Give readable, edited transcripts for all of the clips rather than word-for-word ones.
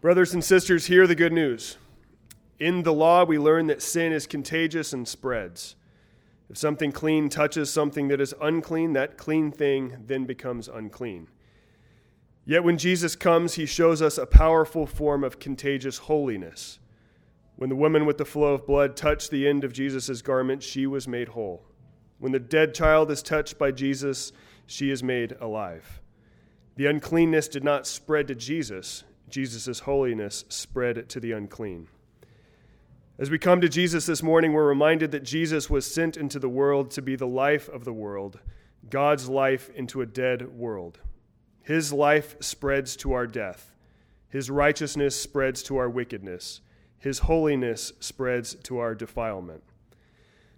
Brothers and sisters, hear the good news. In the law, we learn that sin is contagious and spreads. If something clean touches something that is unclean, that clean thing then becomes unclean. Yet when Jesus comes, he shows us a powerful form of contagious holiness. When the woman with the flow of blood touched the end of Jesus' garment, she was made whole. When the dead child is touched by Jesus, she is made alive. The uncleanness did not spread to Jesus. Jesus' holiness spread to the unclean. As we come to Jesus this morning, we're reminded that Jesus was sent into the world to be the life of the world, God's life into a dead world. His life spreads to our death. His righteousness spreads to our wickedness. His holiness spreads to our defilement.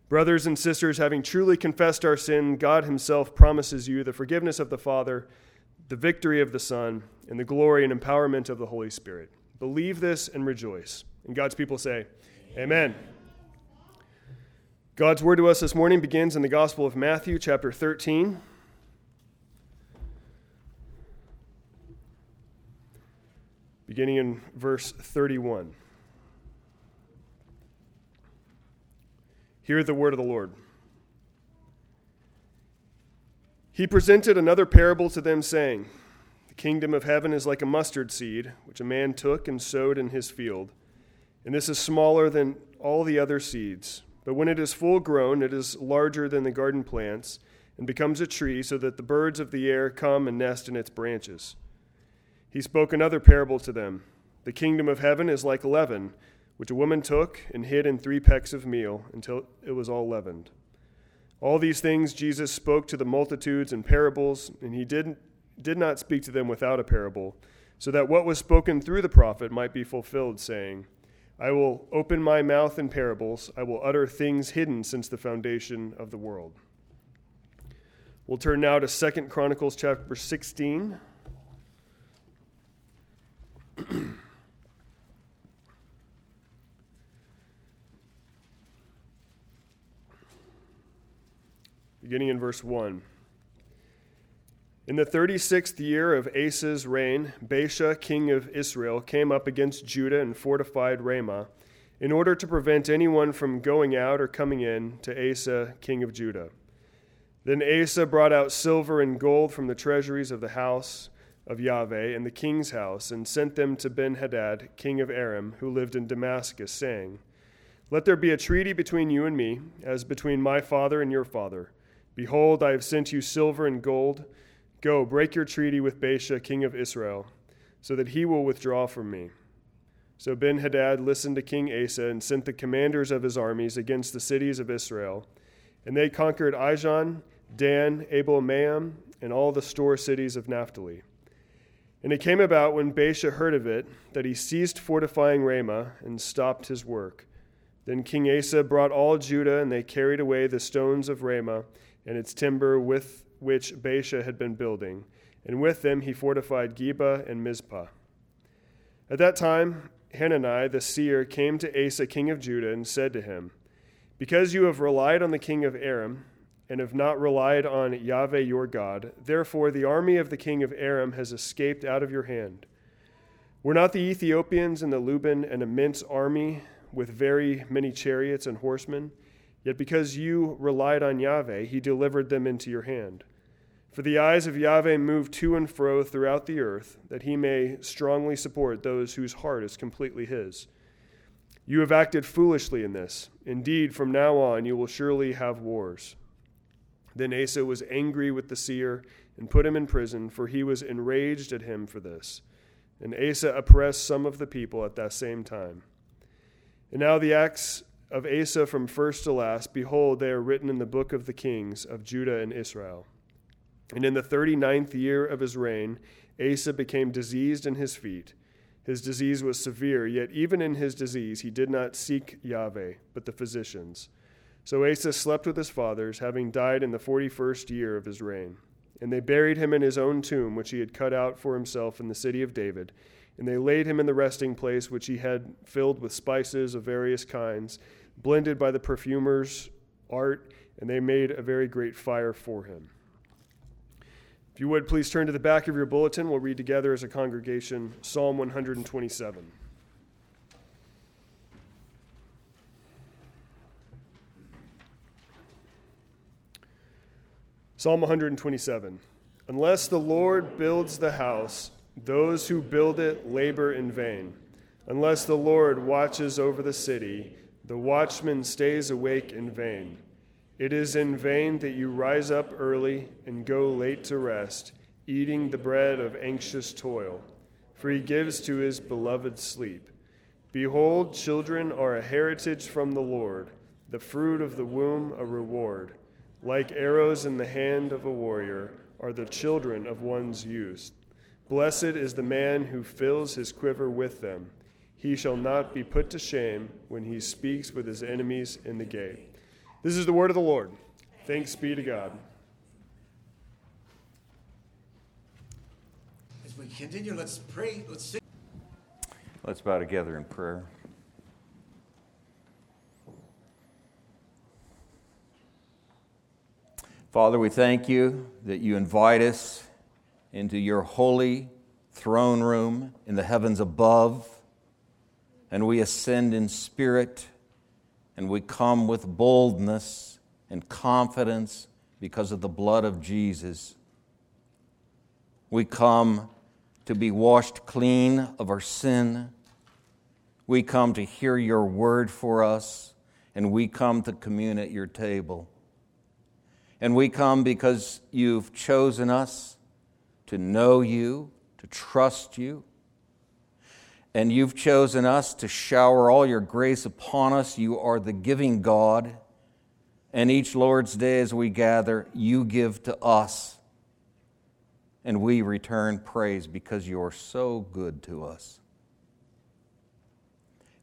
Brothers and sisters, having truly confessed our sin, God himself promises you the forgiveness of the Father, the victory of the Son, and the glory and empowerment of the Holy Spirit. Believe this and rejoice. And God's people say, Amen. God's word to us this morning begins in the Gospel of Matthew, chapter 13. Beginning in verse 31. Hear the word of the Lord. He presented another parable to them, saying, The kingdom of heaven is like a mustard seed, which a man took and sowed in his field. And this is smaller than all the other seeds. But when it is full grown, it is larger than the garden plants and becomes a tree, so that the birds of the air come and nest in its branches. He spoke another parable to them. The kingdom of heaven is like leaven, which a woman took and hid in 3 pecks of meal until it was all leavened. All these things Jesus spoke to the multitudes in parables, and he did not speak to them without a parable, so that what was spoken through the prophet might be fulfilled, saying, I will open my mouth in parables. I will utter things hidden since the foundation of the world. We'll turn now to 2 Chronicles chapter 16. Beginning in verse 1. In the 36th year of Asa's reign, Baasha, king of Israel, came up against Judah and fortified Ramah, in order to prevent anyone from going out or coming in to Asa, king of Judah. Then Asa brought out silver and gold from the treasuries of the house of Yahweh and the king's house, and sent them to Ben-Hadad, king of Aram, who lived in Damascus, saying, Let there be a treaty between you and me, as between my father and your father. Behold, I have sent you silver and gold. Go, break your treaty with Baasha, king of Israel, so that he will withdraw from me. So Ben-Hadad listened to King Asa and sent the commanders of his armies against the cities of Israel. And they conquered Ijon, Dan, Abel-Maim, and all the store cities of Naphtali. And it came about when Baasha heard of it that he ceased fortifying Ramah and stopped his work. Then King Asa brought all Judah, and they carried away the stones of Ramah and its timber with which Baasha had been building, and with them he fortified Geba and Mizpah. At that time, Hanani the seer came to Asa, king of Judah, and said to him, Because you have relied on the king of Aram, and have not relied on Yahweh your God, therefore the army of the king of Aram has escaped out of your hand. Were not the Ethiopians and the Luban an immense army with very many chariots and horsemen? Yet because you relied on Yahweh, he delivered them into your hand. For the eyes of Yahweh move to and fro throughout the earth, that he may strongly support those whose heart is completely his. You have acted foolishly in this. Indeed, from now on you will surely have wars. Then Asa was angry with the seer and put him in prison, for he was enraged at him for this. And Asa oppressed some of the people at that same time. And now the acts of Asa from first to last, behold, they are written in the book of the kings of Judah and Israel. And in the 39th year of his reign, Asa became diseased in his feet. His disease was severe, yet even in his disease he did not seek Yahweh, but the physicians. So Asa slept with his fathers, having died in the 41st year of his reign. And they buried him in his own tomb, which he had cut out for himself in the city of David. And they laid him in the resting place, which he had filled with spices of various kinds, blended by the perfumer's art, and they made a very great fire for him. If you would, please turn to the back of your bulletin. We'll read together as a congregation Psalm 127. Psalm 127. Unless the Lord builds the house, those who build it labor in vain. Unless the Lord watches over the city, the watchman stays awake in vain. It is in vain that you rise up early and go late to rest, eating the bread of anxious toil, for he gives to his beloved sleep. Behold, children are a heritage from the Lord, the fruit of the womb a reward. Like arrows in the hand of a warrior are the children of one's youth. Blessed is the man who fills his quiver with them. He shall not be put to shame when he speaks with his enemies in the gate. This is the word of the Lord. Thanks be to God. As we continue, let's pray, let's sing. Let's bow together in prayer. Father, we thank you that you invite us into your holy throne room in the heavens above, and we ascend in spirit, and we come with boldness and confidence because of the blood of Jesus. We come to be washed clean of our sin. We come to hear your word for us, and we come to commune at your table. And we come because you've chosen us to know you, to trust you. And you've chosen us to shower all your grace upon us. You are the giving God. And each Lord's Day as we gather, you give to us. And we return praise because you are so good to us.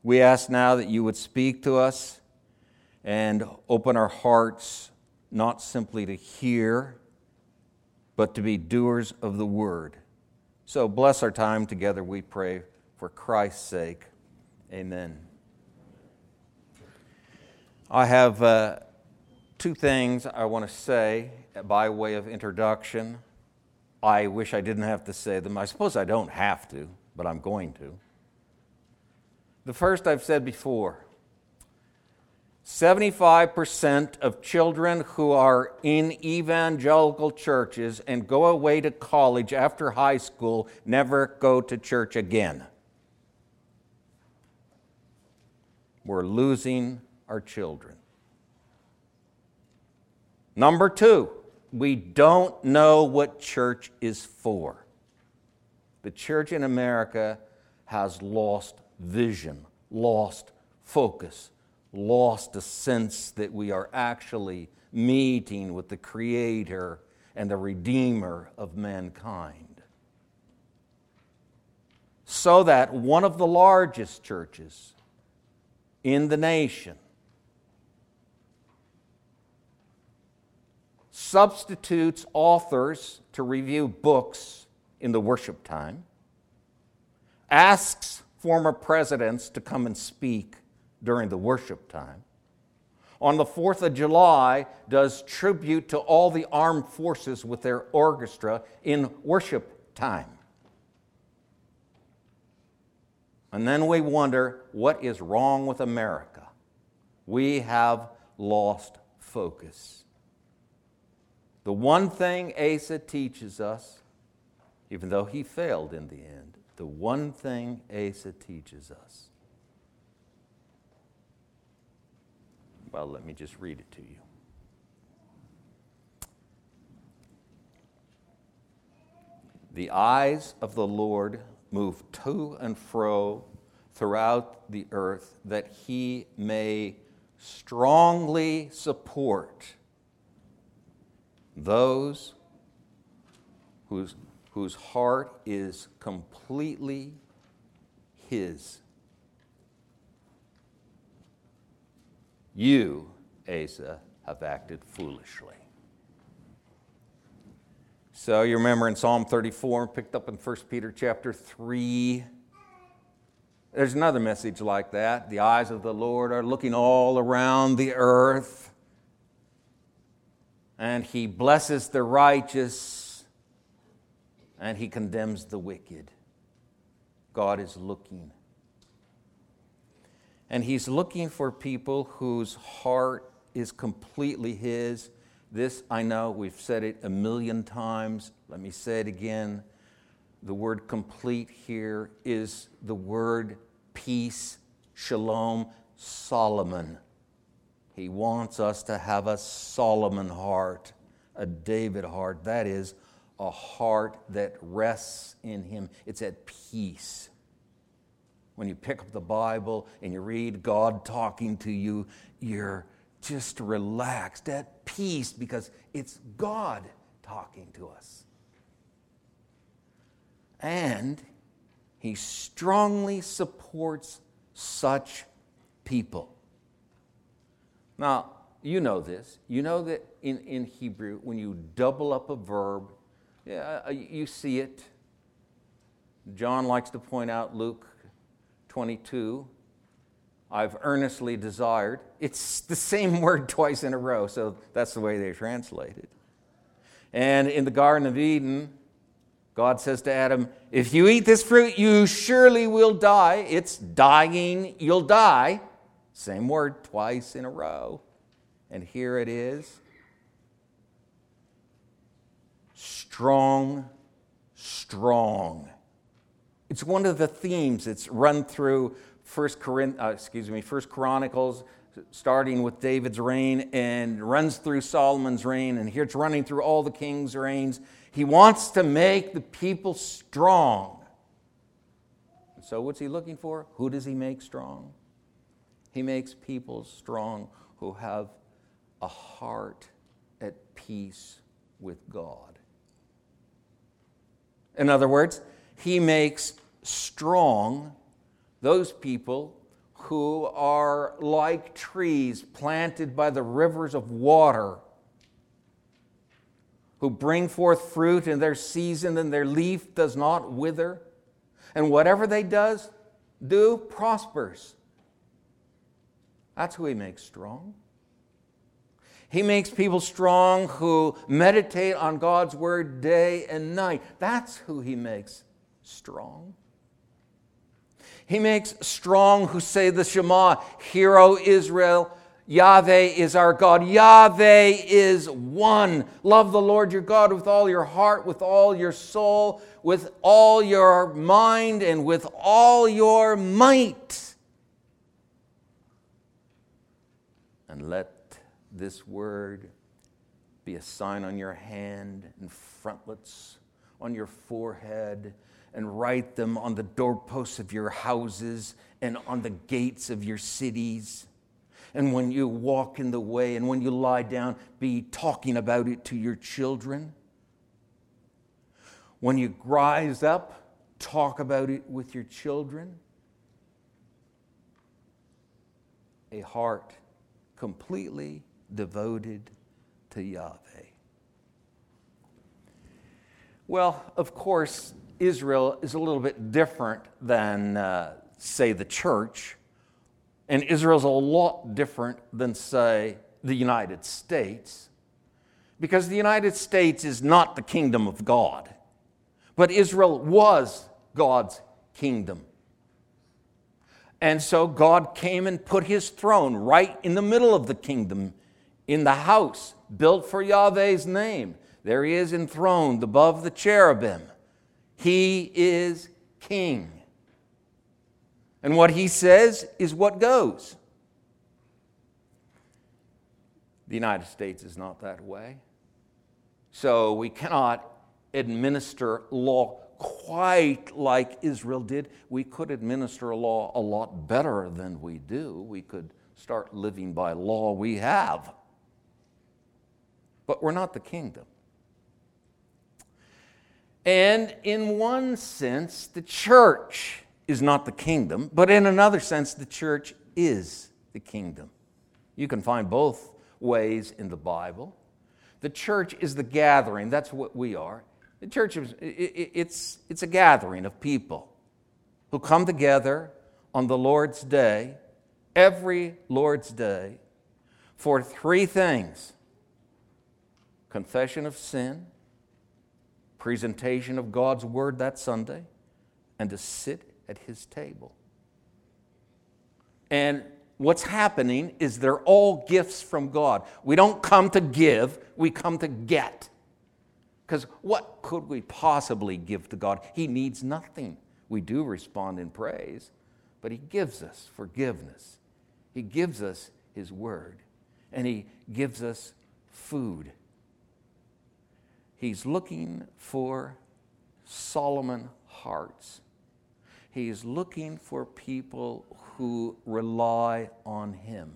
We ask now that you would speak to us and open our hearts, not simply to hear, but to be doers of the word. So bless our time together, we pray. For Christ's sake, amen. I have two things I want to say by way of introduction. I wish I didn't have to say them. I suppose I don't have to, but I'm going to. The first I've said before. 75% of children who are in evangelical churches and go away to college after high school never go to church again. We're losing our children. Number two, we don't know what church is for. The church in America has lost vision, lost focus, lost a sense that we are actually meeting with the Creator and the Redeemer of mankind. So that one of the largest churches in the nation substitutes authors to review books in the worship time, asks former presidents to come and speak during the worship time, on the 4th of July does tribute to all the armed forces with their orchestra in worship time. And then we wonder, what is wrong with America? We have lost focus. The one thing Asa teaches us, even though he failed in the end, the one thing Asa teaches us. Well, let me just read it to you. The eyes of the Lord move to and fro throughout the earth, that he may strongly support those whose heart is completely his. You, Asa, have acted foolishly. So you remember in Psalm 34, picked up in 1 Peter chapter 3, there's another message like that. The eyes of the Lord are looking all around the earth, and he blesses the righteous, and he condemns the wicked. God is looking. And he's looking for people whose heart is completely his. This, I know, we've said it 1,000,000 times. Let me say it again. The word complete here is the word peace, shalom, Solomon. He wants us to have a Solomon heart, a David heart. That is a heart that rests in him. It's at peace. When you pick up the Bible and you read God talking to you, you're just relaxed, at peace, because it's God talking to us. And he strongly supports such people. Now, you know this. You know that in Hebrew, when you double up a verb, you see it. John likes to point out Luke 22, I've earnestly desired. It's the same word twice in a row, so that's the way they translate it. And in the Garden of Eden, God says to Adam, if you eat this fruit, you surely will die. It's dying, you'll die. Same word twice in a row. And here it is. Strong, strong. It's one of the themes that's run through 1 Chronicles, starting with David's reign and runs through Solomon's reign, and here it's running through all the kings' reigns. He wants to make the people strong. So what's he looking for? Who does he make strong? He makes people strong who have a heart at peace with God. In other words, he makes strong those people who are like trees planted by the rivers of water, who bring forth fruit in their season and their leaf does not wither, and whatever they do prospers. That's who he makes strong. He makes people strong who meditate on God's word day and night. That's who he makes strong. He makes strong who say the Shema, Hear, O Israel, Yahweh is our God. Yahweh is one. Love the Lord your God with all your heart, with all your soul, with all your mind, and with all your might. And let this word be a sign on your hand and frontlets on your forehead, and write them on the doorposts of your houses and on the gates of your cities. And when you walk in the way and when you lie down, be talking about it to your children. When you rise up, talk about it with your children. A heart completely devoted to Yahweh. Well, of course, Israel is a little bit different than, say, the church. And Israel's a lot different than, say, the United States. Because the United States is not the kingdom of God. But Israel was God's kingdom. And so God came and put his throne right in the middle of the kingdom, in the house built for Yahweh's name. There he is enthroned above the cherubim. He is king. And what he says is what goes. The United States is not that way. So we cannot administer law quite like Israel did. We could administer law a lot better than we do. We could start living by law we have. But we're not the kingdom. And in one sense, the church is not the kingdom, but in another sense, the church is the kingdom. You can find both ways in the Bible. The church is the gathering. That's what we are. The church is it's a gathering of people who come together on the Lord's day, every Lord's day, for three things: confession of sin, presentation of God's Word that Sunday, and to sit at His table. And what's happening is they're all gifts from God. We don't come to give, we come to get. Because what could we possibly give to God? He needs nothing. We do respond in praise, but He gives us forgiveness. He gives us His Word, and He gives us food. He's looking for Solomon hearts. He's looking for people who rely on Him.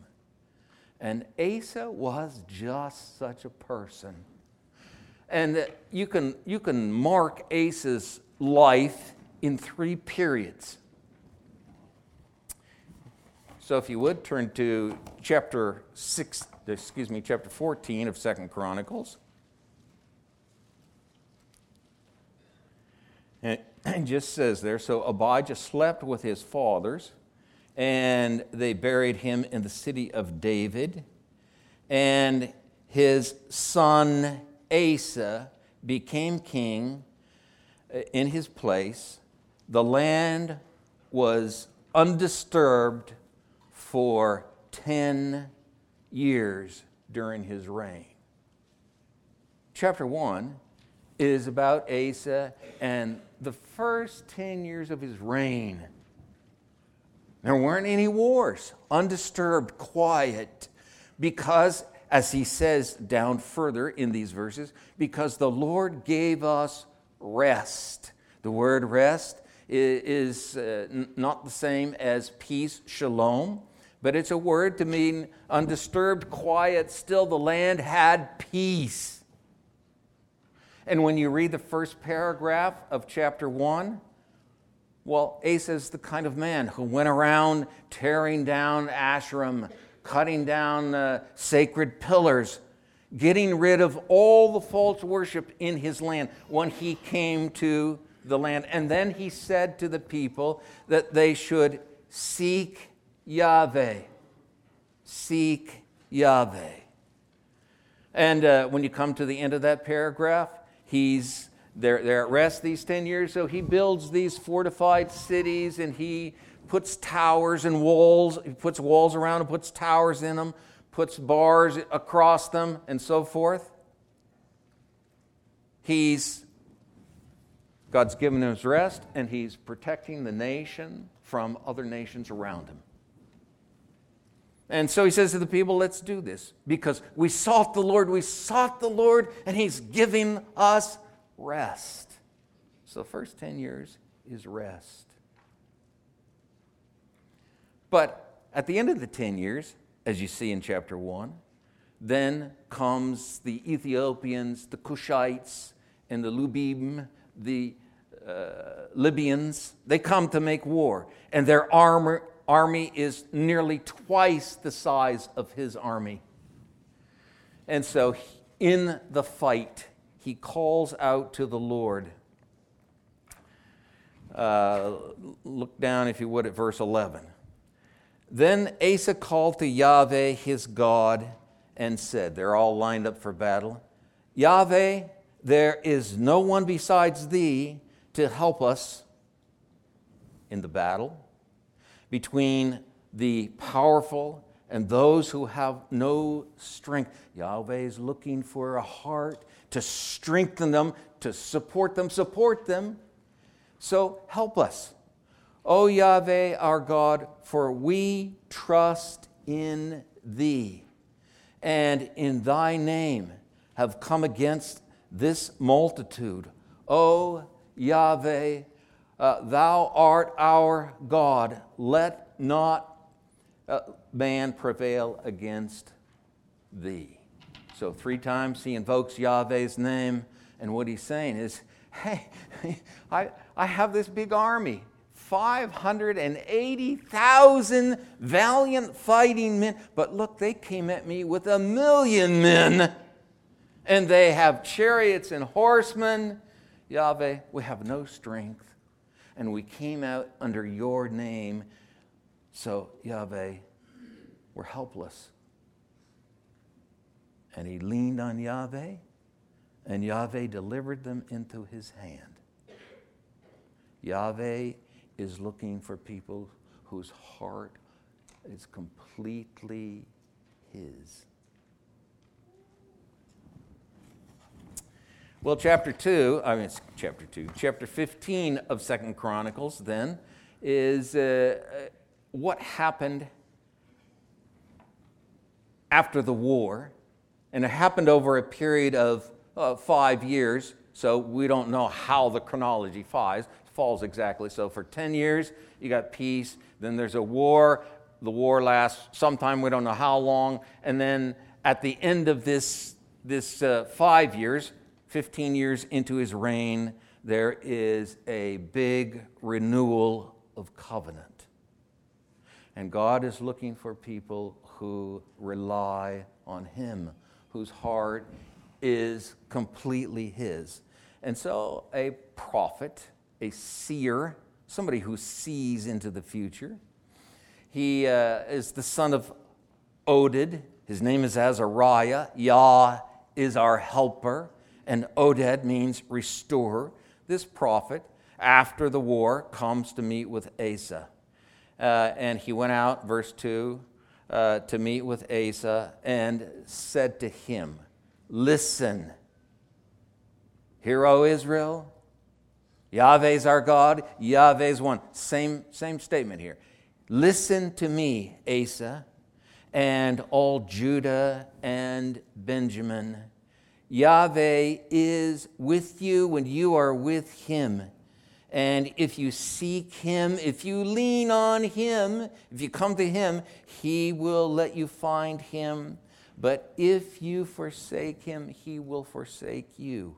And Asa was just such a person. And you can mark Asa's life in three periods. So if you would, turn to chapter 14 of 2 Chronicles. And it just says there, so Abijah slept with his fathers, and they buried him in the city of David. And his son Asa became king in his place. The land was undisturbed for 10 years during his reign. Chapter 1 is about Asa and the first 10 years of his reign. There weren't any wars, undisturbed, quiet, because, as he says down further in these verses, because the Lord gave us rest. The word rest is not the same as peace, shalom, but it's a word to mean undisturbed, quiet, still the land had peace. And when you read the first paragraph of chapter 1, well, Asa is the kind of man who went around tearing down Ashram, cutting down sacred pillars, getting rid of all the false worship in his land when he came to the land. And then he said to the people that they should seek Yahweh. Seek Yahweh. And when you come to the end of that paragraph, they're at rest these 10 years, so he builds these fortified cities, and he puts towers and walls. He puts walls around and puts towers in them, puts bars across them, and so forth. God's given him his rest, and he's protecting the nation from other nations around him. And so he says to the people, let's do this, because we sought the Lord, and He's giving us rest. So the first 10 years is rest. But at the end of the 10 years, as you see in chapter 1, then comes the Ethiopians, the Cushites, and the Luban, the Libyans. They come to make war, and their army is nearly twice the size of his army. And so in the fight, he calls out to the Lord. Look down, if you would, at verse 11. Then Asa called to Yahweh his God and said, they're all lined up for battle, Yahweh, there is no one besides thee to help us in the battle between the powerful and those who have no strength. Yahweh is looking for a heart to strengthen them, to support them. So help us, O Yahweh our God, for we trust in thee, and in thy name have come against this multitude. O Yahweh, thou art our God. Let not man prevail against thee. So three times he invokes Yahweh's name. And what he's saying is, hey, I have this big army. 580,000 valiant fighting men. But look, they came at me with 1,000,000 men. And they have chariots and horsemen. Yahweh, we have no strength, and we came out under your name. So, Yahweh, we're helpless. And he leaned on Yahweh, and Yahweh delivered them into his hand. Yahweh is looking for people whose heart is completely his. Well, chapter 15 of 2 Chronicles then is what happened after the war, and it happened over a period of 5 years, so we don't know how the chronology falls exactly. So for 10 years, you got peace, then there's a war, the war lasts sometime, we don't know how long, and then at the end of this 5 years, 15 years into his reign, there is a big renewal of covenant. And God is looking for people who rely on him, whose heart is completely his. And so a prophet, a seer, somebody who sees into the future, he is the son of Oded. His name is Azariah. Yah is our helper. And Oded means restorer. This prophet, after the war, comes to meet with Asa. And he went out, verse 2, to meet with Asa and said to him, "Listen, hear, O Israel, Yahweh's our God, Yahweh's one." Same statement here. "Listen to me, Asa, and all Judah and Benjamin. Yahweh is with you when you are with him. And if you seek him, if you lean on him, if you come to him, he will let you find him. But if you forsake him, he will forsake you."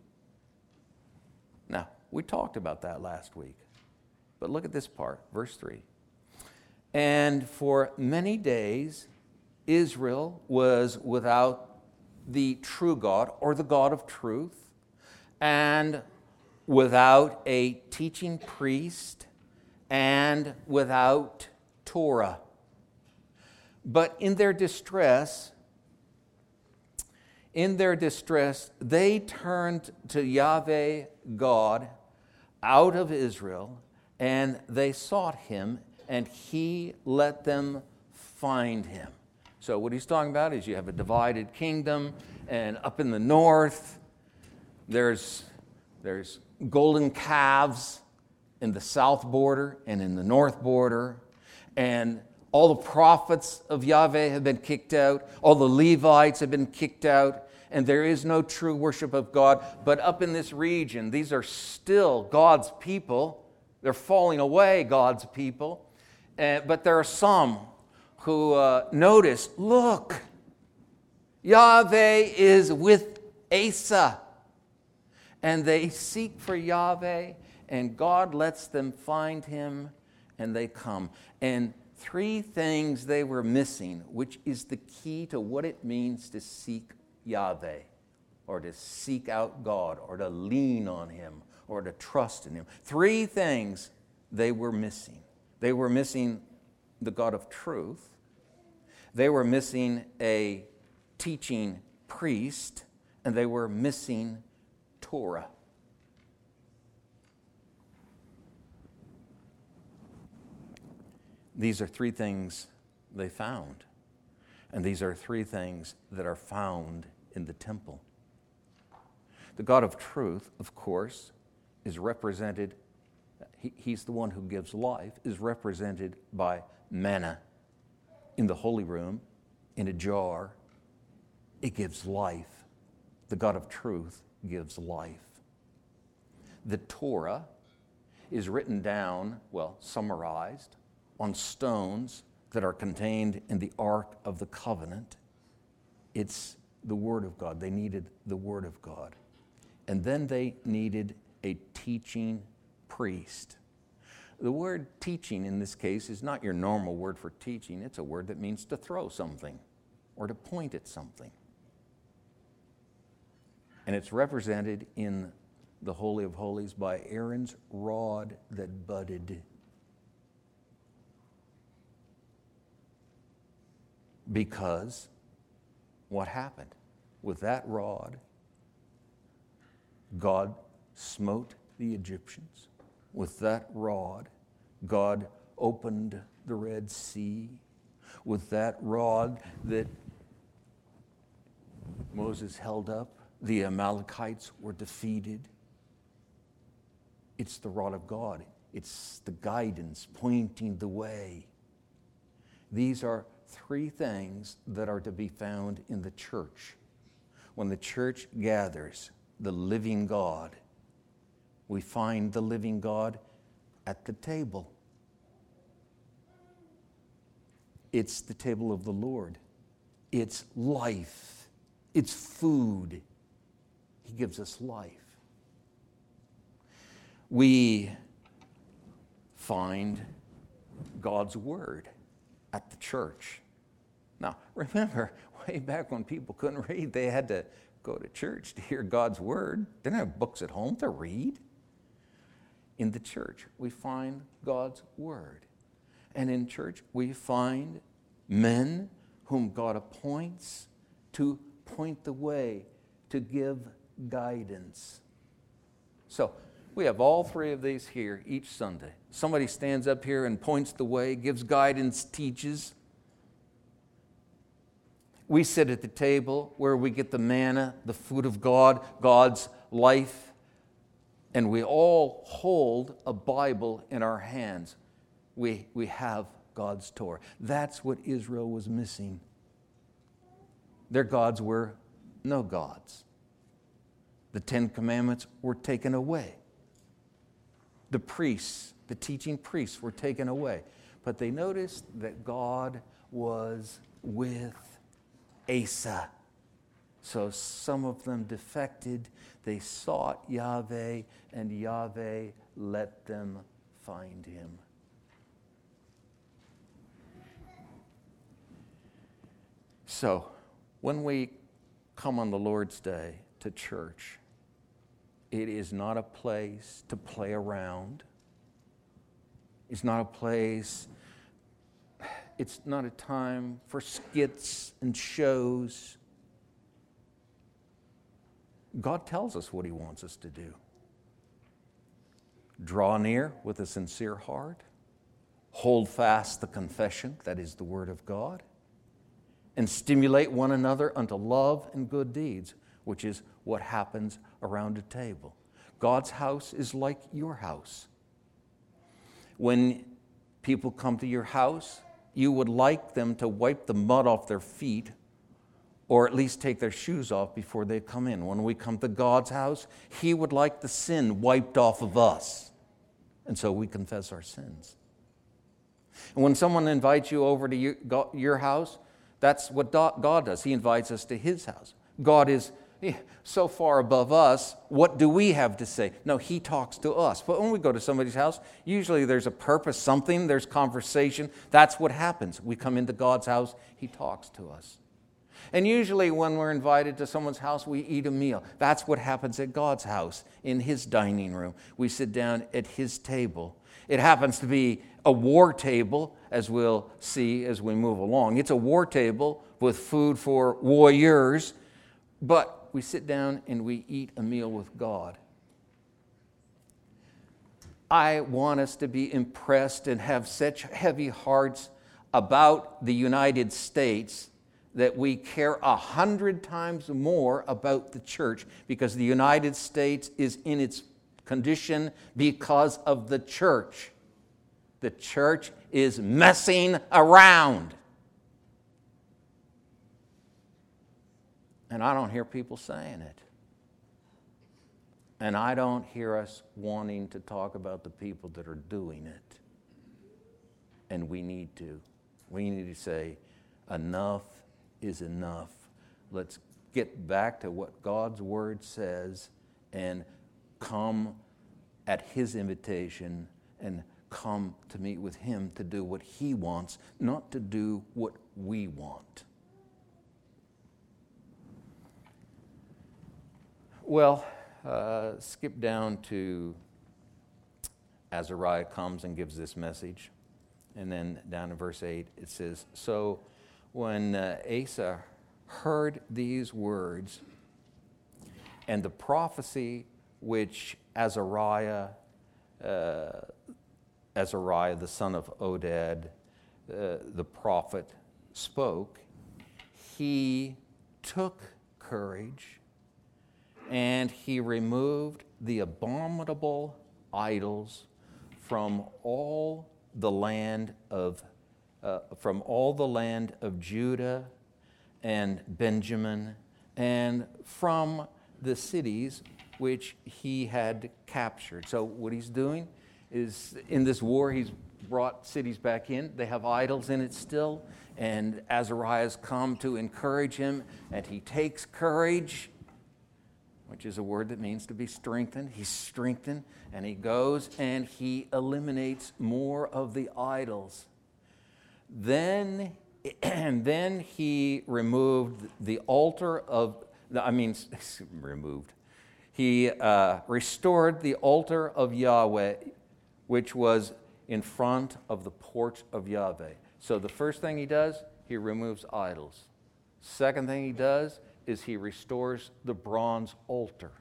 Now, we talked about that last week. But look at this part, verse 3. "And for many days, Israel was without the true God, or the God of truth, and without a teaching priest, and without Torah. But in their distress, they turned to Yahweh God out of Israel, and they sought him, and he let them find him." So what he's talking about is you have a divided kingdom, and up in the north, there's golden calves in the south border and in the north border, and all the prophets of Yahweh have been kicked out, all the Levites have been kicked out, and there is no true worship of God. But up in this region, these are still God's people. They're falling away, God's people, but there are some who notice, look, Yahweh is with Asa. And they seek for Yahweh, and God lets them find him, and they come. And three things they were missing, which is the key to what it means to seek Yahweh, or to seek out God, or to lean on him, or to trust in him. Three things they were missing. They were missing the God of truth. They were missing a teaching priest, and they were missing Torah. These are three things they found, and these are three things that are found in the temple. The God of truth, of course, is represented, he's the one who gives life, is represented by manna. In the holy room, in a jar, it gives life. The God of truth gives life. The Torah is written down, summarized, on stones that are contained in the Ark of the Covenant. It's the Word of God. They needed the Word of God. And then they needed a teaching priest. The word teaching in this case is not your normal word for teaching. It's a word that means to throw something or to point at something. And it's represented in the Holy of Holies by Aaron's rod that budded. Because what happened with that rod God smote the Egyptians with that rod. God opened the Red Sea with that rod that Moses held up. The Amalekites were defeated. It's the rod of God. It's the guidance pointing the way. These are three things that are to be found in the church. When the church gathers the living God, we find the living God at the table. It's the table of the Lord. It's life. It's food. He gives us life. We find God's word at the church. Now, remember, way back when people couldn't read, they had to go to church to hear God's word. They didn't have books at home to read. In the church, we find God's word. And in church, we find men whom God appoints to point the way, to give guidance. So, we have all three of these here each Sunday. Somebody stands up here and points the way, gives guidance, teaches. We sit at the table where we get the manna, the food of God, God's life, and we all hold a Bible in our hands. We have God's Torah. That's what Israel was missing. Their gods were no gods. The Ten Commandments were taken away. The priests, the teaching priests, were taken away. But they noticed that God was with Asa. So some of them defected. They sought Yahweh, and Yahweh let them find him. So when we come on the Lord's Day to church, it is not a place to play around. It's not a place, it's not a time for skits and shows. God tells us what he wants us to do. Draw near with a sincere heart. Hold fast the confession, that is the word of God. And stimulate one another unto love and good deeds, which is what happens around a table. God's house is like your house. When people come to your house, you would like them to wipe the mud off their feet, or at least take their shoes off before they come in. When we come to God's house, he would like the sin wiped off of us. And so we confess our sins. And when someone invites you over to your house, that's what God does. He invites us to his house. God is so far above us, what do we have to say? No, he talks to us. But when we go to somebody's house, usually there's a purpose, something, there's conversation. That's what happens. We come into God's house, he talks to us. And usually when we're invited to someone's house, we eat a meal. That's what happens at God's house, in his dining room. We sit down at his table. It happens to be a war table, as we'll see as we move along. It's a war table with food for warriors, but we sit down and we eat a meal with God. I want us to be impressed and have such heavy hearts about the United States that we care 100 times more about the church, because the United States is in its condition because of the church. The church is messing around. And I don't hear people saying it. And I don't hear us wanting to talk about the people that are doing it. And we need to. We need to say, enough is enough. Let's get back to what God's word says and come at his invitation and come to meet with him to do what he wants, not to do what we want. Well, skip down to Azariah comes and gives this message. And then down in verse 8, it says, so when Asa heard these words and the prophecy which Azariah the son of Oded, the prophet, spoke, he took courage and he removed the abominable idols from all the land of Judah and Benjamin, and from the cities which he had captured. So what he's doing is, in this war, he's brought cities back in. They have idols in it still, and Azariah's come to encourage him, and he takes courage, which is a word that means to be strengthened. He's strengthened, and he goes and he eliminates more of the idols. Then he removed the altar of, He restored the altar of Yahweh, which was in front of the porch of Yahweh. So the first thing he does, he removes idols. Second thing he does is he restores the bronze altar.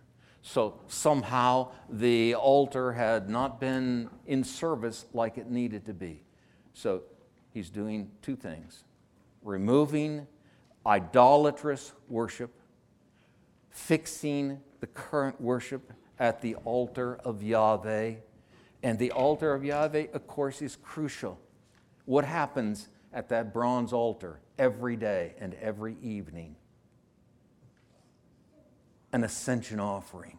So somehow the altar had not been in service like it needed to be. So he's doing two things: removing idolatrous worship, fixing the current worship at the altar of Yahweh. And the altar of Yahweh, of course, is crucial. What happens at that bronze altar every day and every evening? An ascension offering.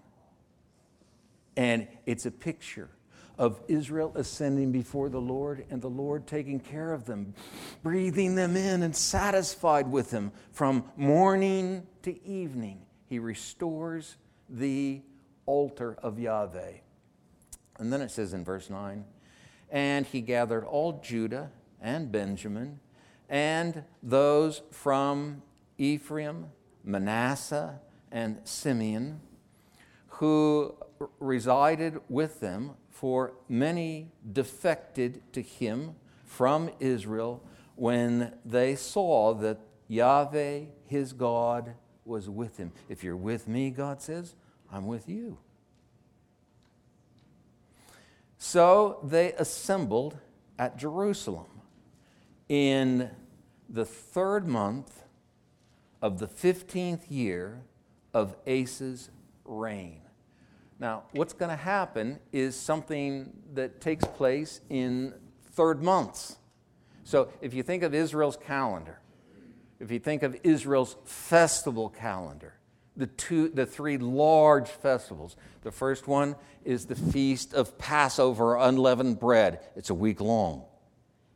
And it's a picture of Israel ascending before the Lord and the Lord taking care of them, breathing them in and satisfied with them from morning to evening. He restores the altar of Yahweh. And then it says in verse 9, and he gathered all Judah and Benjamin and those from Ephraim, Manasseh, and Simeon, who resided with them, for many defected to him from Israel when they saw that Yahweh, his God, was with him. If you're with me, God says, I'm with you. So they assembled at Jerusalem in the 3rd month of the 15th year of Asa's reign. Now, what's going to happen is something that takes place in 3rd months. So if you think of Israel's calendar, if you think of Israel's festival calendar, the three large festivals. The first one is the Feast of Passover, unleavened bread. It's a week long.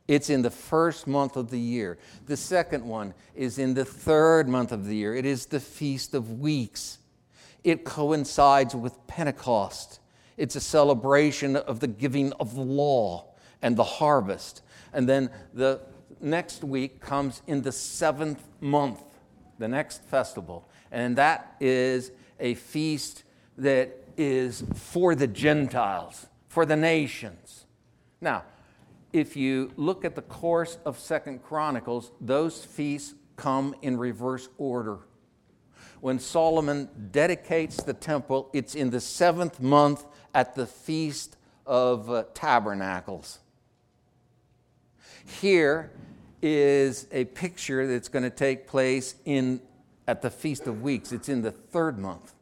It's in the 1st month of the year. The second one is in the 3rd month of the year. It is the Feast of Weeks. It coincides with Pentecost. It's a celebration of the giving of the law and the harvest. And then the next week comes in the 7th month, the next festival. And that is a feast that is for the Gentiles, for the nations. Now, if you look at the course of 2 Chronicles, those feasts come in reverse order. When Solomon dedicates the temple, it's in the 7th month at the Feast of Tabernacles. Here is a picture that's going to take place at the Feast of Weeks. It's in the 3rd month.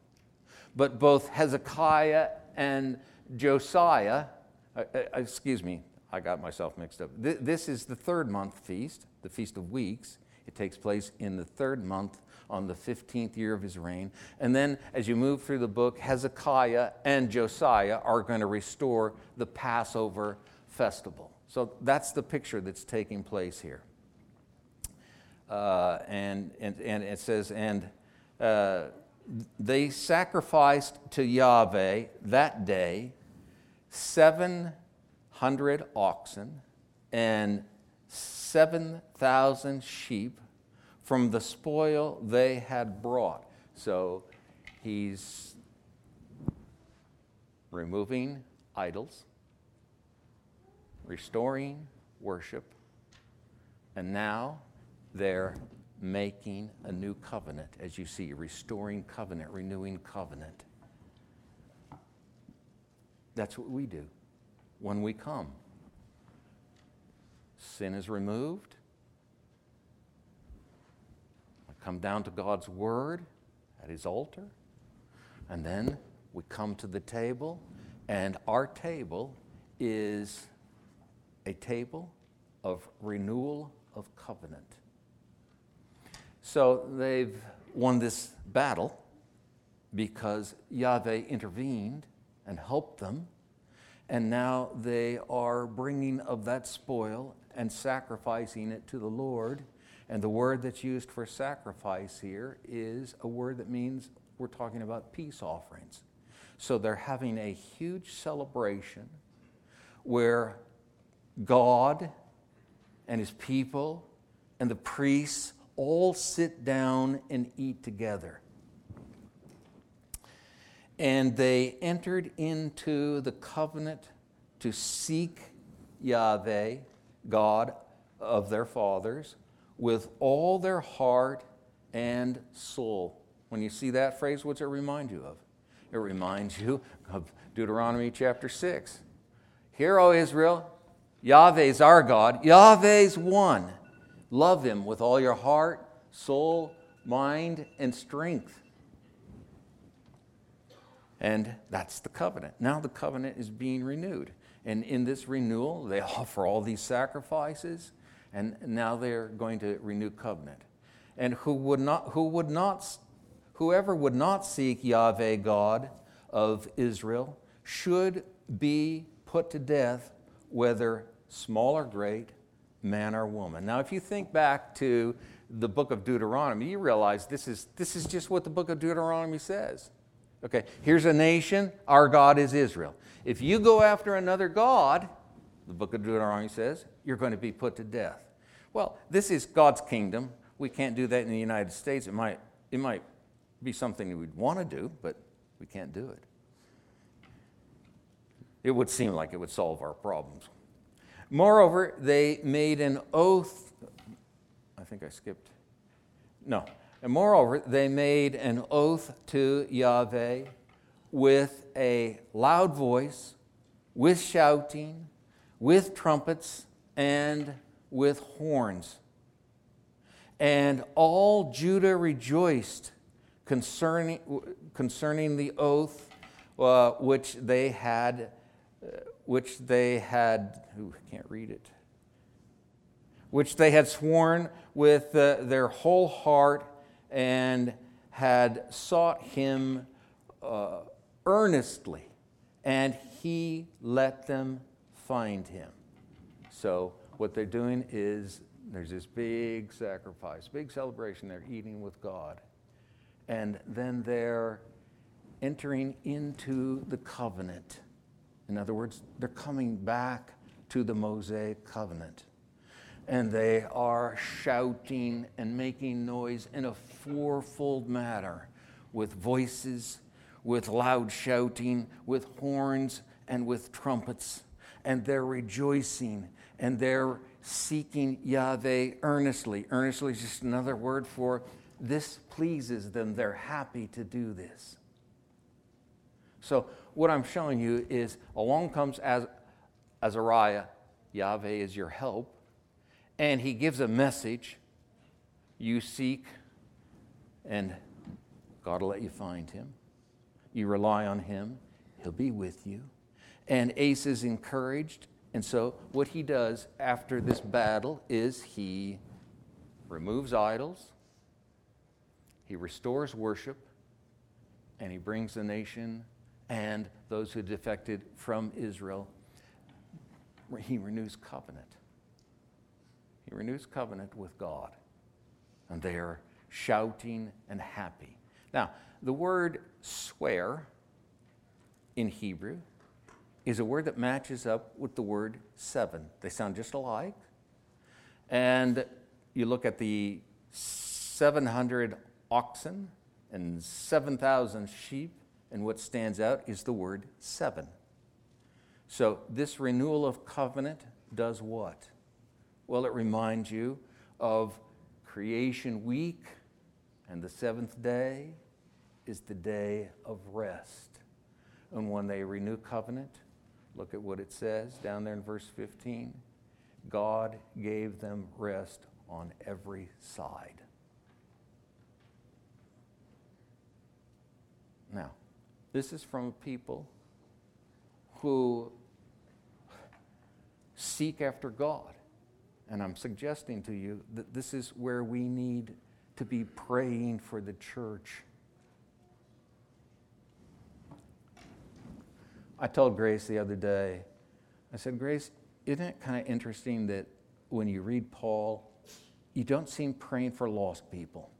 But both Hezekiah and Josiah, I got myself mixed up. This is the 3rd month feast, the Feast of Weeks. It takes place in the 3rd month on the 15th year of his reign. And then as you move through the book, Hezekiah and Josiah are going to restore the Passover festival. So that's the picture that's taking place here. And it says, they sacrificed to Yahweh that day 700 oxen and 7,000 sheep from the spoil they had brought. So he's removing idols, restoring worship, and now they're making a new covenant, as you see, restoring covenant, renewing covenant. That's what we do when we come. Sin is removed. We come down to God's Word at His altar. And then we come to the table. And our table is a table of renewal of covenant. So they've won this battle because Yahweh intervened and helped them. And now they are bringing of that spoil and sacrificing it to the Lord. And the word that's used for sacrifice here is a word that means we're talking about peace offerings. So they're having a huge celebration where God and His people and the priests all sit down and eat together. And they entered into the covenant to seek Yahweh, God of their fathers, with all their heart and soul. When you see that phrase, what's it remind you of? It reminds you of Deuteronomy chapter 6. Hear, O Israel, Yahweh's our God, Yahweh's one. Love Him with all your heart, soul, mind, and strength. And that's the covenant. Now the covenant is being renewed. And in this renewal, they offer all these sacrifices, and now they're going to renew covenant. And whoever would not seek Yahweh God of Israel should be put to death, whether small or great, man or woman. Now, if you think back to the book of Deuteronomy, you realize this is just what the book of Deuteronomy says. Okay, here's a nation, our God is Israel. If you go after another God, the book of Deuteronomy says, you're going to be put to death. Well, this is God's kingdom. We can't do that in the United States. It might be something we'd want to do, but we can't do it. It would seem like it would solve our problems. Moreover, they made an oath. I think I skipped. No. And moreover, they made an oath to Yahweh with a loud voice, with shouting, with trumpets, and with horns. And all Judah rejoiced concerning the oath which they had sworn with their whole heart, and had sought Him earnestly, and He let them find Him. So what they're doing is there's this big sacrifice, big celebration. They're eating with God. And then they're entering into the covenant. In other words, they're coming back to the Mosaic covenant. And they are shouting and making noise in a fourfold manner, with voices, with loud shouting, with horns, and with trumpets. And they're rejoicing, and they're seeking Yahweh earnestly. Earnestly is just another word for this pleases them. They're happy to do this. So what I'm showing you is along comes Azariah, Yahweh is your help. And he gives a message, you seek, and God will let you find Him. You rely on Him, He'll be with you. And Asa is encouraged, and so what he does after this battle is he removes idols, he restores worship, and he brings the nation and those who defected from Israel. He renews covenant. He renews covenant with God. And they are shouting and happy. Now, the word swear in Hebrew is a word that matches up with the word seven. They sound just alike. And you look at the 700 oxen and 7,000 sheep, and what stands out is the word seven. So this renewal of covenant does what? Well, it reminds you of creation week, and the seventh day is the day of rest. And when they renew covenant, Look at what it says down there in verse 15. God gave them rest on every side. Now, this is from people who seek after God. And I'm suggesting to you that this is where we need to be praying for the church. I told Grace the other day, I said, Grace, isn't it kind of interesting that when you read Paul, you don't seem praying for lost people?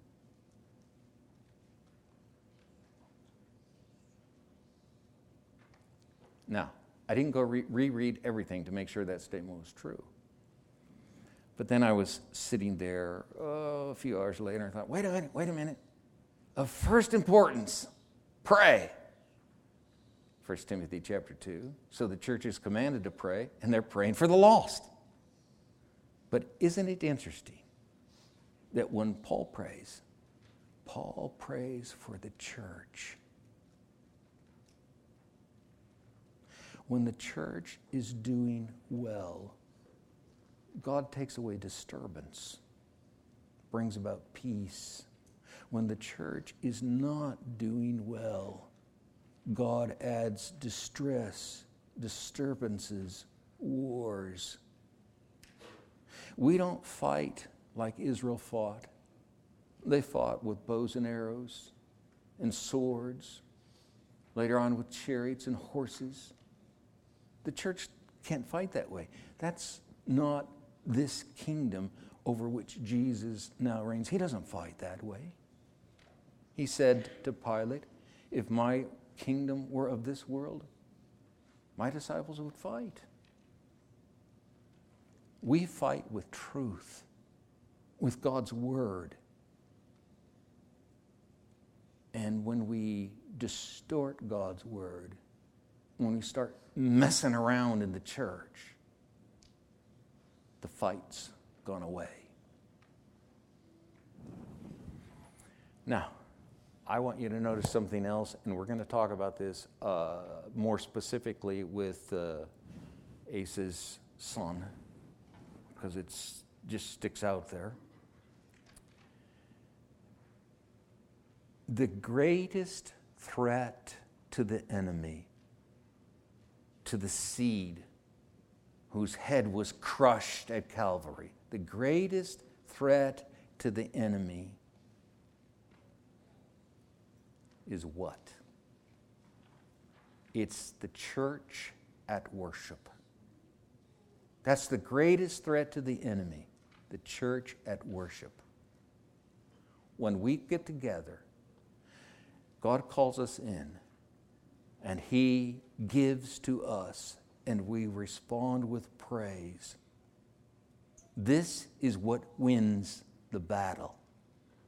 Now, I didn't go reread everything to make sure that statement was true. But then I was sitting there a few hours later and I thought, wait a minute. Of first importance, pray. 1 Timothy chapter 2. So the church is commanded to pray, and they're praying for the lost. But isn't it interesting that when Paul prays for the church? When the church is doing well, God takes away disturbance, brings about peace. When the church is not doing well, God adds distress, disturbances, wars. We don't fight like Israel fought. They fought with bows and arrows and swords, later on with chariots and horses. The church can't fight that way. That's not this kingdom over which Jesus now reigns. He doesn't fight that way. He said to Pilate, if my kingdom were of this world, my disciples would fight. We fight with truth, with God's word. And when we distort God's word, when we start messing around in the church, the fight's gone away. Now, I want you to notice something else, and we're going to talk about this more specifically with Asa's son, because it just sticks out there. The greatest threat to the enemy, to the seed whose head was crushed at Calvary. The greatest threat to the enemy is what? It's the church at worship. That's the greatest threat to the enemy, the church at worship. When we get together, God calls us in, and He gives to us, and we respond with praise. This is what wins the battle.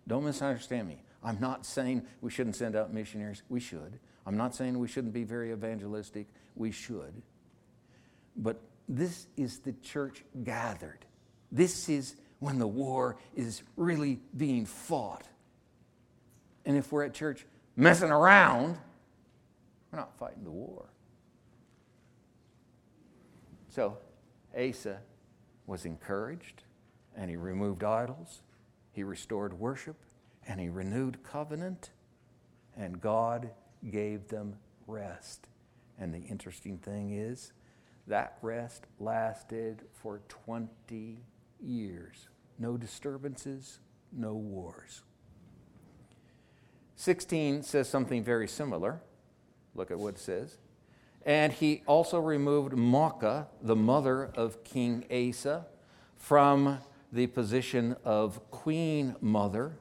Don't misunderstand me. I'm not saying we shouldn't send out missionaries. We should. I'm not saying we shouldn't be very evangelistic. We should. But this is the church gathered. This is when the war is really being fought. And if we're at church messing around, we're not fighting the war. So Asa was encouraged, and he removed idols, he restored worship, and he renewed covenant, and God gave them rest. And the interesting thing is, that rest lasted for 20 years. No disturbances, no wars. 16 says something very similar. Look at what it says. And he also removed Maacah, the mother of King Asa, from the position of queen mother,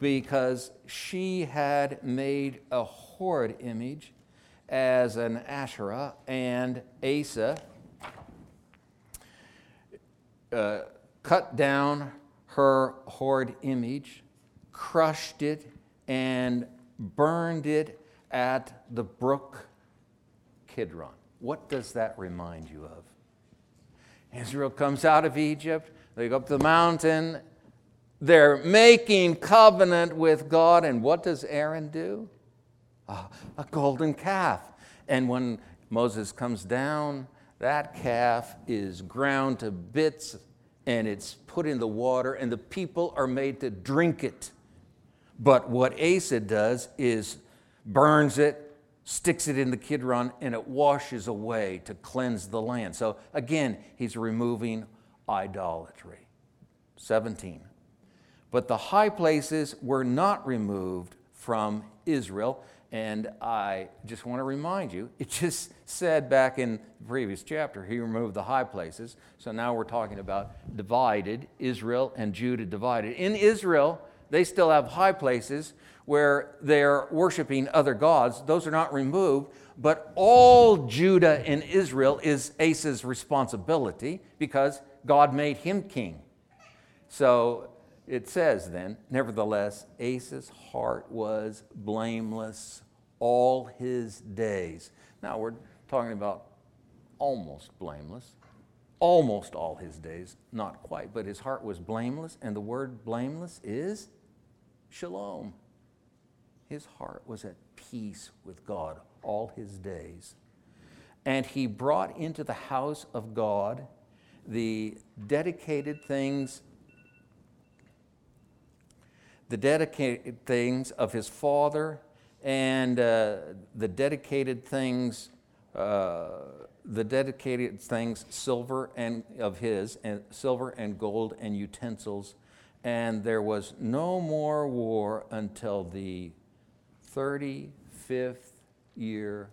because she had made a horrid image as an Asherah, and Asa cut down her horrid image, crushed it, and burned it at the brook Kidron. What does that remind you of? Israel comes out of Egypt, they go up the mountain, they're making covenant with God, and what does Aaron do? A golden calf. And when Moses comes down, that calf is ground to bits and it's put in the water and the people are made to drink it. But what Asa does is burns it, sticks it in the Kidron, and it washes away to cleanse the land. So again, he's removing idolatry. 17. But the high places were not removed from Israel. And I just want to remind you, it just said back in the previous chapter, he removed the high places. So now we're talking about divided, Israel and Judah divided. In Israel, they still have high places where they're worshiping other gods. Those are not removed, but all Judah and Israel is Asa's responsibility because God made him king. So it says then, nevertheless, Asa's heart was blameless all his days. Now we're talking about almost blameless, almost all his days, not quite, but his heart was blameless, and the word blameless is shalom. His heart was at peace with God all his days. And he brought into the house of God the dedicated things of his father and the dedicated things silver and gold and utensils. And there was no more war until the 35th year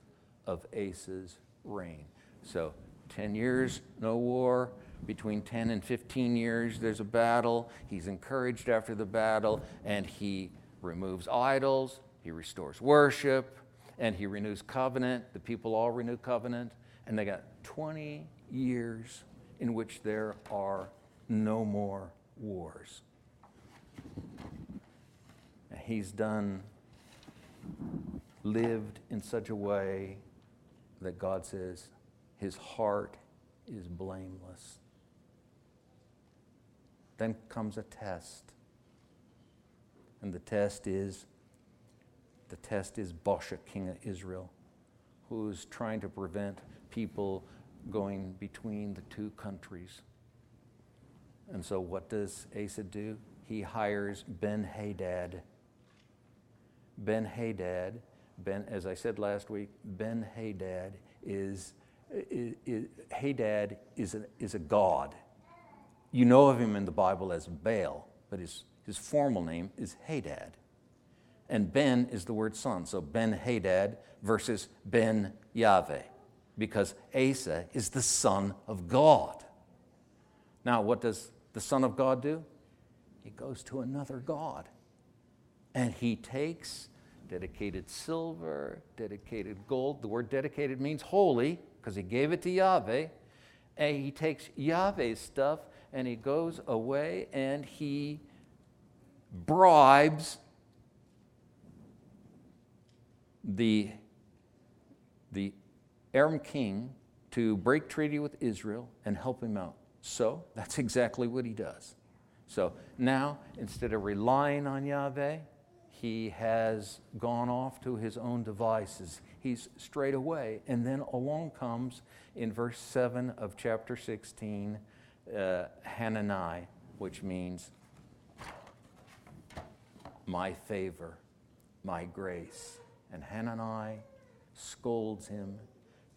of Asa's reign. So 10 years, no war. Between 10 and 15 years, there's a battle. He's encouraged after the battle, and he removes idols, he restores worship, and he renews covenant. The people all renew covenant, and they got 20 years in which there are no more wars. He's lived in such a way that God says his heart is blameless. Then comes a test. And the test is Baasha, king of Israel, who's trying to prevent people going between the two countries. And so what does Asa do? He hires Ben-Hadad. As I said last week, Ben-Hadad is a god. You know of him in the Bible as Baal, but his formal name is Hadad. And Ben is the word son, so Ben-Hadad versus Ben-Yahweh, because Asa is the son of God. Now, what does the son of God do? He goes to another god, and he takes dedicated silver, dedicated gold. The word dedicated means holy, because he gave it to Yahweh. And he takes Yahweh's stuff, and he goes away, and he bribes the Aram king to break treaty with Israel and help him out. So that's exactly what he does. So now, instead of relying on Yahweh, he has gone off to his own devices. He's strayed away. And then along comes, in verse 7 of chapter 16, Hanani, which means my favor, my grace. And Hanani scolds him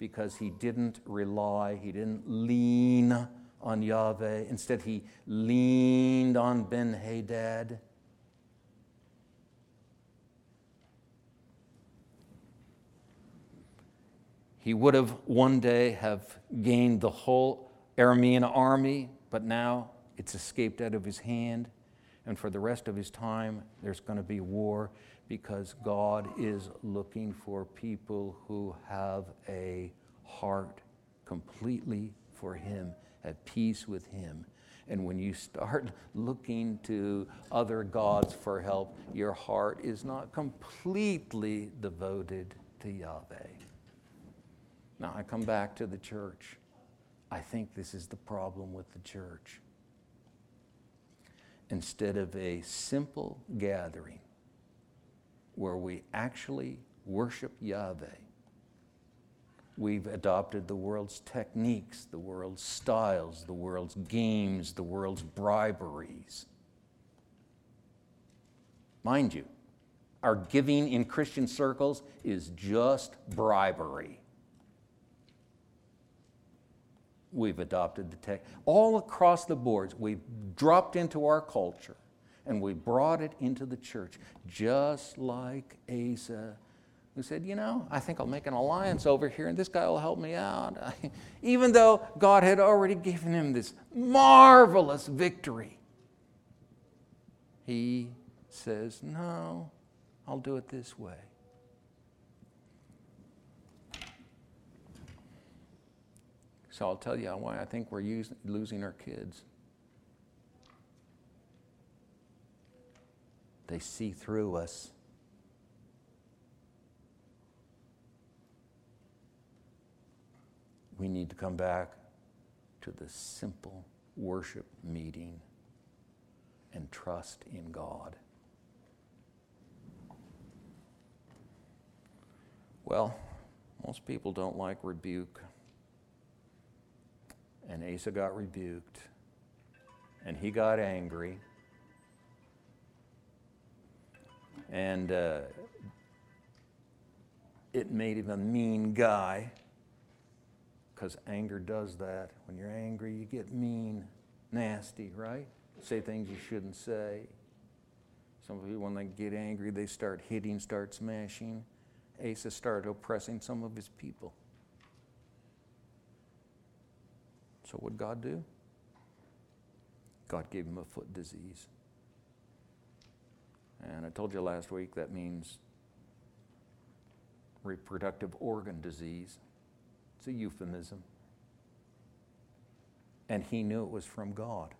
because he didn't rely, he didn't lean on Yahweh. Instead, he leaned on Ben-Hadad. He would have one day have gained the whole Aramean army, but now it's escaped out of his hand. And for the rest of his time, there's going to be war because God is looking for people who have a heart completely for him, at peace with him. And when you start looking to other gods for help, your heart is not completely devoted to Yahweh. Now I come back to the church. I think this is the problem with the church. Instead of a simple gathering where we actually worship Yahweh, We've adopted the world's techniques, the world's styles, the world's games, the world's briberies. Mind you, our giving in Christian circles is just bribery. We've adopted the tech. All across the boards, we've dropped into our culture and we brought it into the church, just like Asa, who said, you know, I think I'll make an alliance over here and this guy will help me out. Even though God had already given him this marvelous victory, he says, no, I'll do it this way. So I'll tell you why I think we're losing our kids. They see through us. We need to come back to the simple worship meeting and trust in God. Well, most people don't like rebuke. And Asa got rebuked. And he got angry. And it made him a mean guy. Because anger does that. When you're angry, you get mean, nasty, right? Say things you shouldn't say. Some of you, when they get angry, they start hitting, start smashing. Asa started oppressing some of his people. So what did God do? God gave him a foot disease. And I told you last week that means reproductive organ disease. It's a euphemism. And he knew it was from God.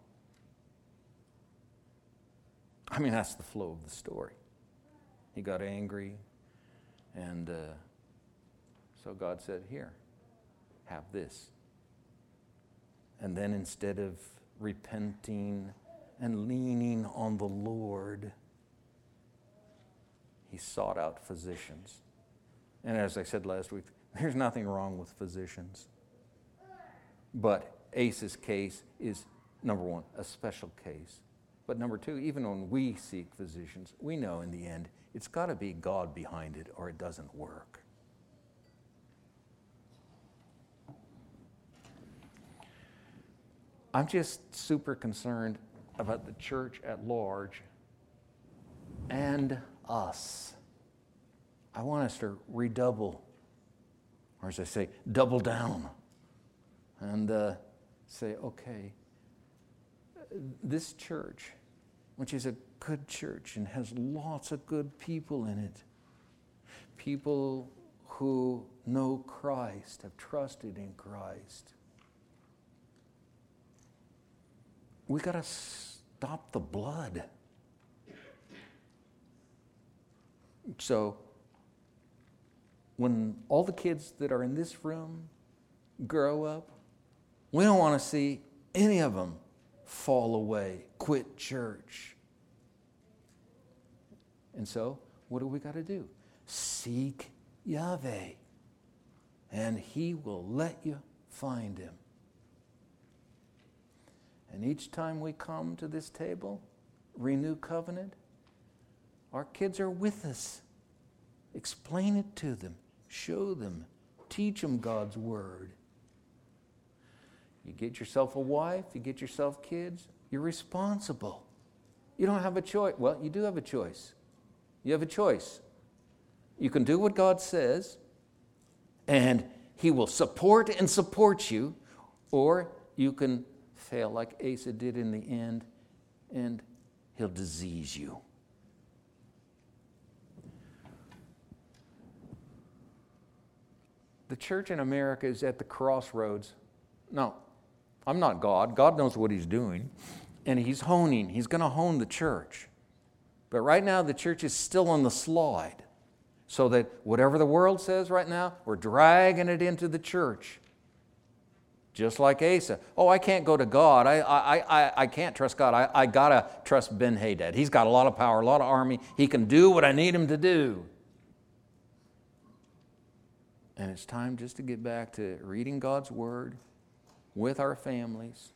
I mean, that's the flow of the story. He got angry, and so God said, here, have this. And then instead of repenting and leaning on the Lord, he sought out physicians. And as I said last week, there's nothing wrong with physicians. But Asa's case is, number one, a special case. But number two, even when we seek physicians, we know in the end it's got to be God behind it or it doesn't work. I'm just super concerned about the church at large and us. I want us to redouble, or as I say, double down and say, okay, this church, which is a good church and has lots of good people in it, people who know Christ, have trusted in Christ, we got to stop the blood. So when all the kids that are in this room grow up, we don't want to see any of them fall away, quit church. And so, what do we got to do? Seek Yahweh, and he will let you find him. And each time we come to this table, renew covenant, our kids are with us. Explain it to them. Show them. Teach them God's word. You get yourself a wife, you get yourself kids, you're responsible. You don't have a choice. Well, you do have a choice. You have a choice. You can do what God says, and he will support you, or you can fail like Asa did in the end, and he'll disease you. The church in America is at the crossroads. No, I'm not God. God knows what he's doing, and he's honing. He's going to hone the church. But right now, the church is still on the slide, so that whatever the world says right now, we're dragging it into the church. Just like Asa. Oh, I can't go to God. I can't trust God. I got to trust Ben-Hadad. He's got a lot of power, a lot of army. He can do what I need him to do. And it's time just to get back to reading God's Word with our families.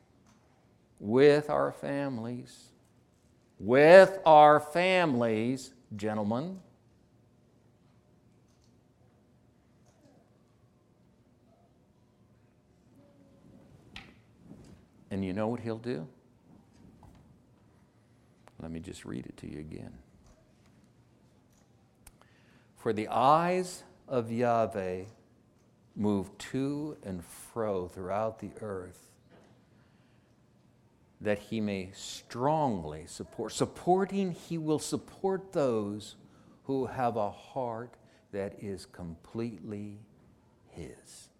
With our families, gentlemen. And you know what He'll do? Let me just read it to you again. For the eyes of Yahweh move to and fro throughout the earth, that He may strongly support. Supporting, He will support those who have a heart that is completely His.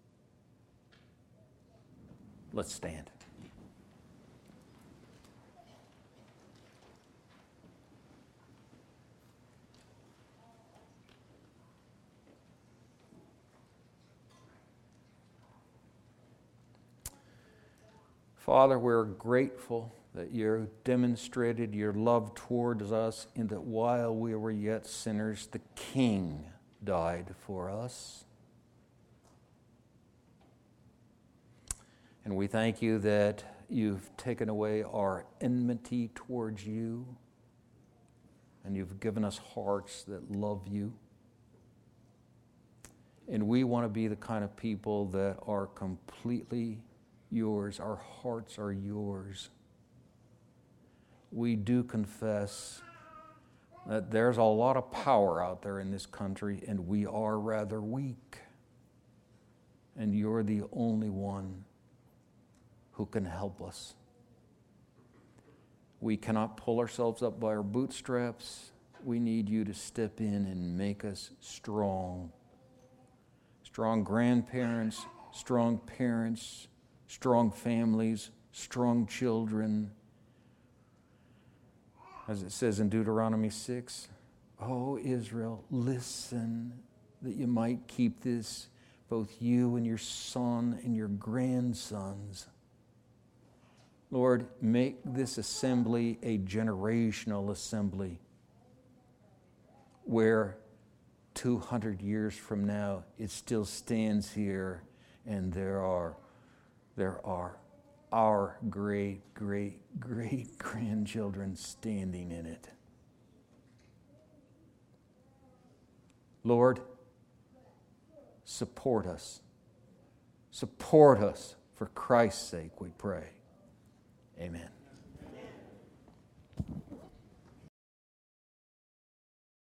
Let's stand. Father, we're grateful that You demonstrated Your love towards us, and that while we were yet sinners, the King died for us. And we thank You that You've taken away our enmity towards You, and You've given us hearts that love You. And we want to be the kind of people that are completely Yours, our hearts are Yours. We do confess that there's a lot of power out there in this country, and we are rather weak. And You're the only one who can help us. We cannot pull ourselves up by our bootstraps. We need You to step in and make us strong. Strong grandparents, strong parents, strong families, strong children. As it says in Deuteronomy 6, O Israel, listen, that you might keep this, both you and your son and your grandsons. Lord, make this assembly a generational assembly, where 200 years from now, it still stands here, and there are our great, great, great grandchildren standing in it. Lord, support us. Support us for Christ's sake, we pray. Amen.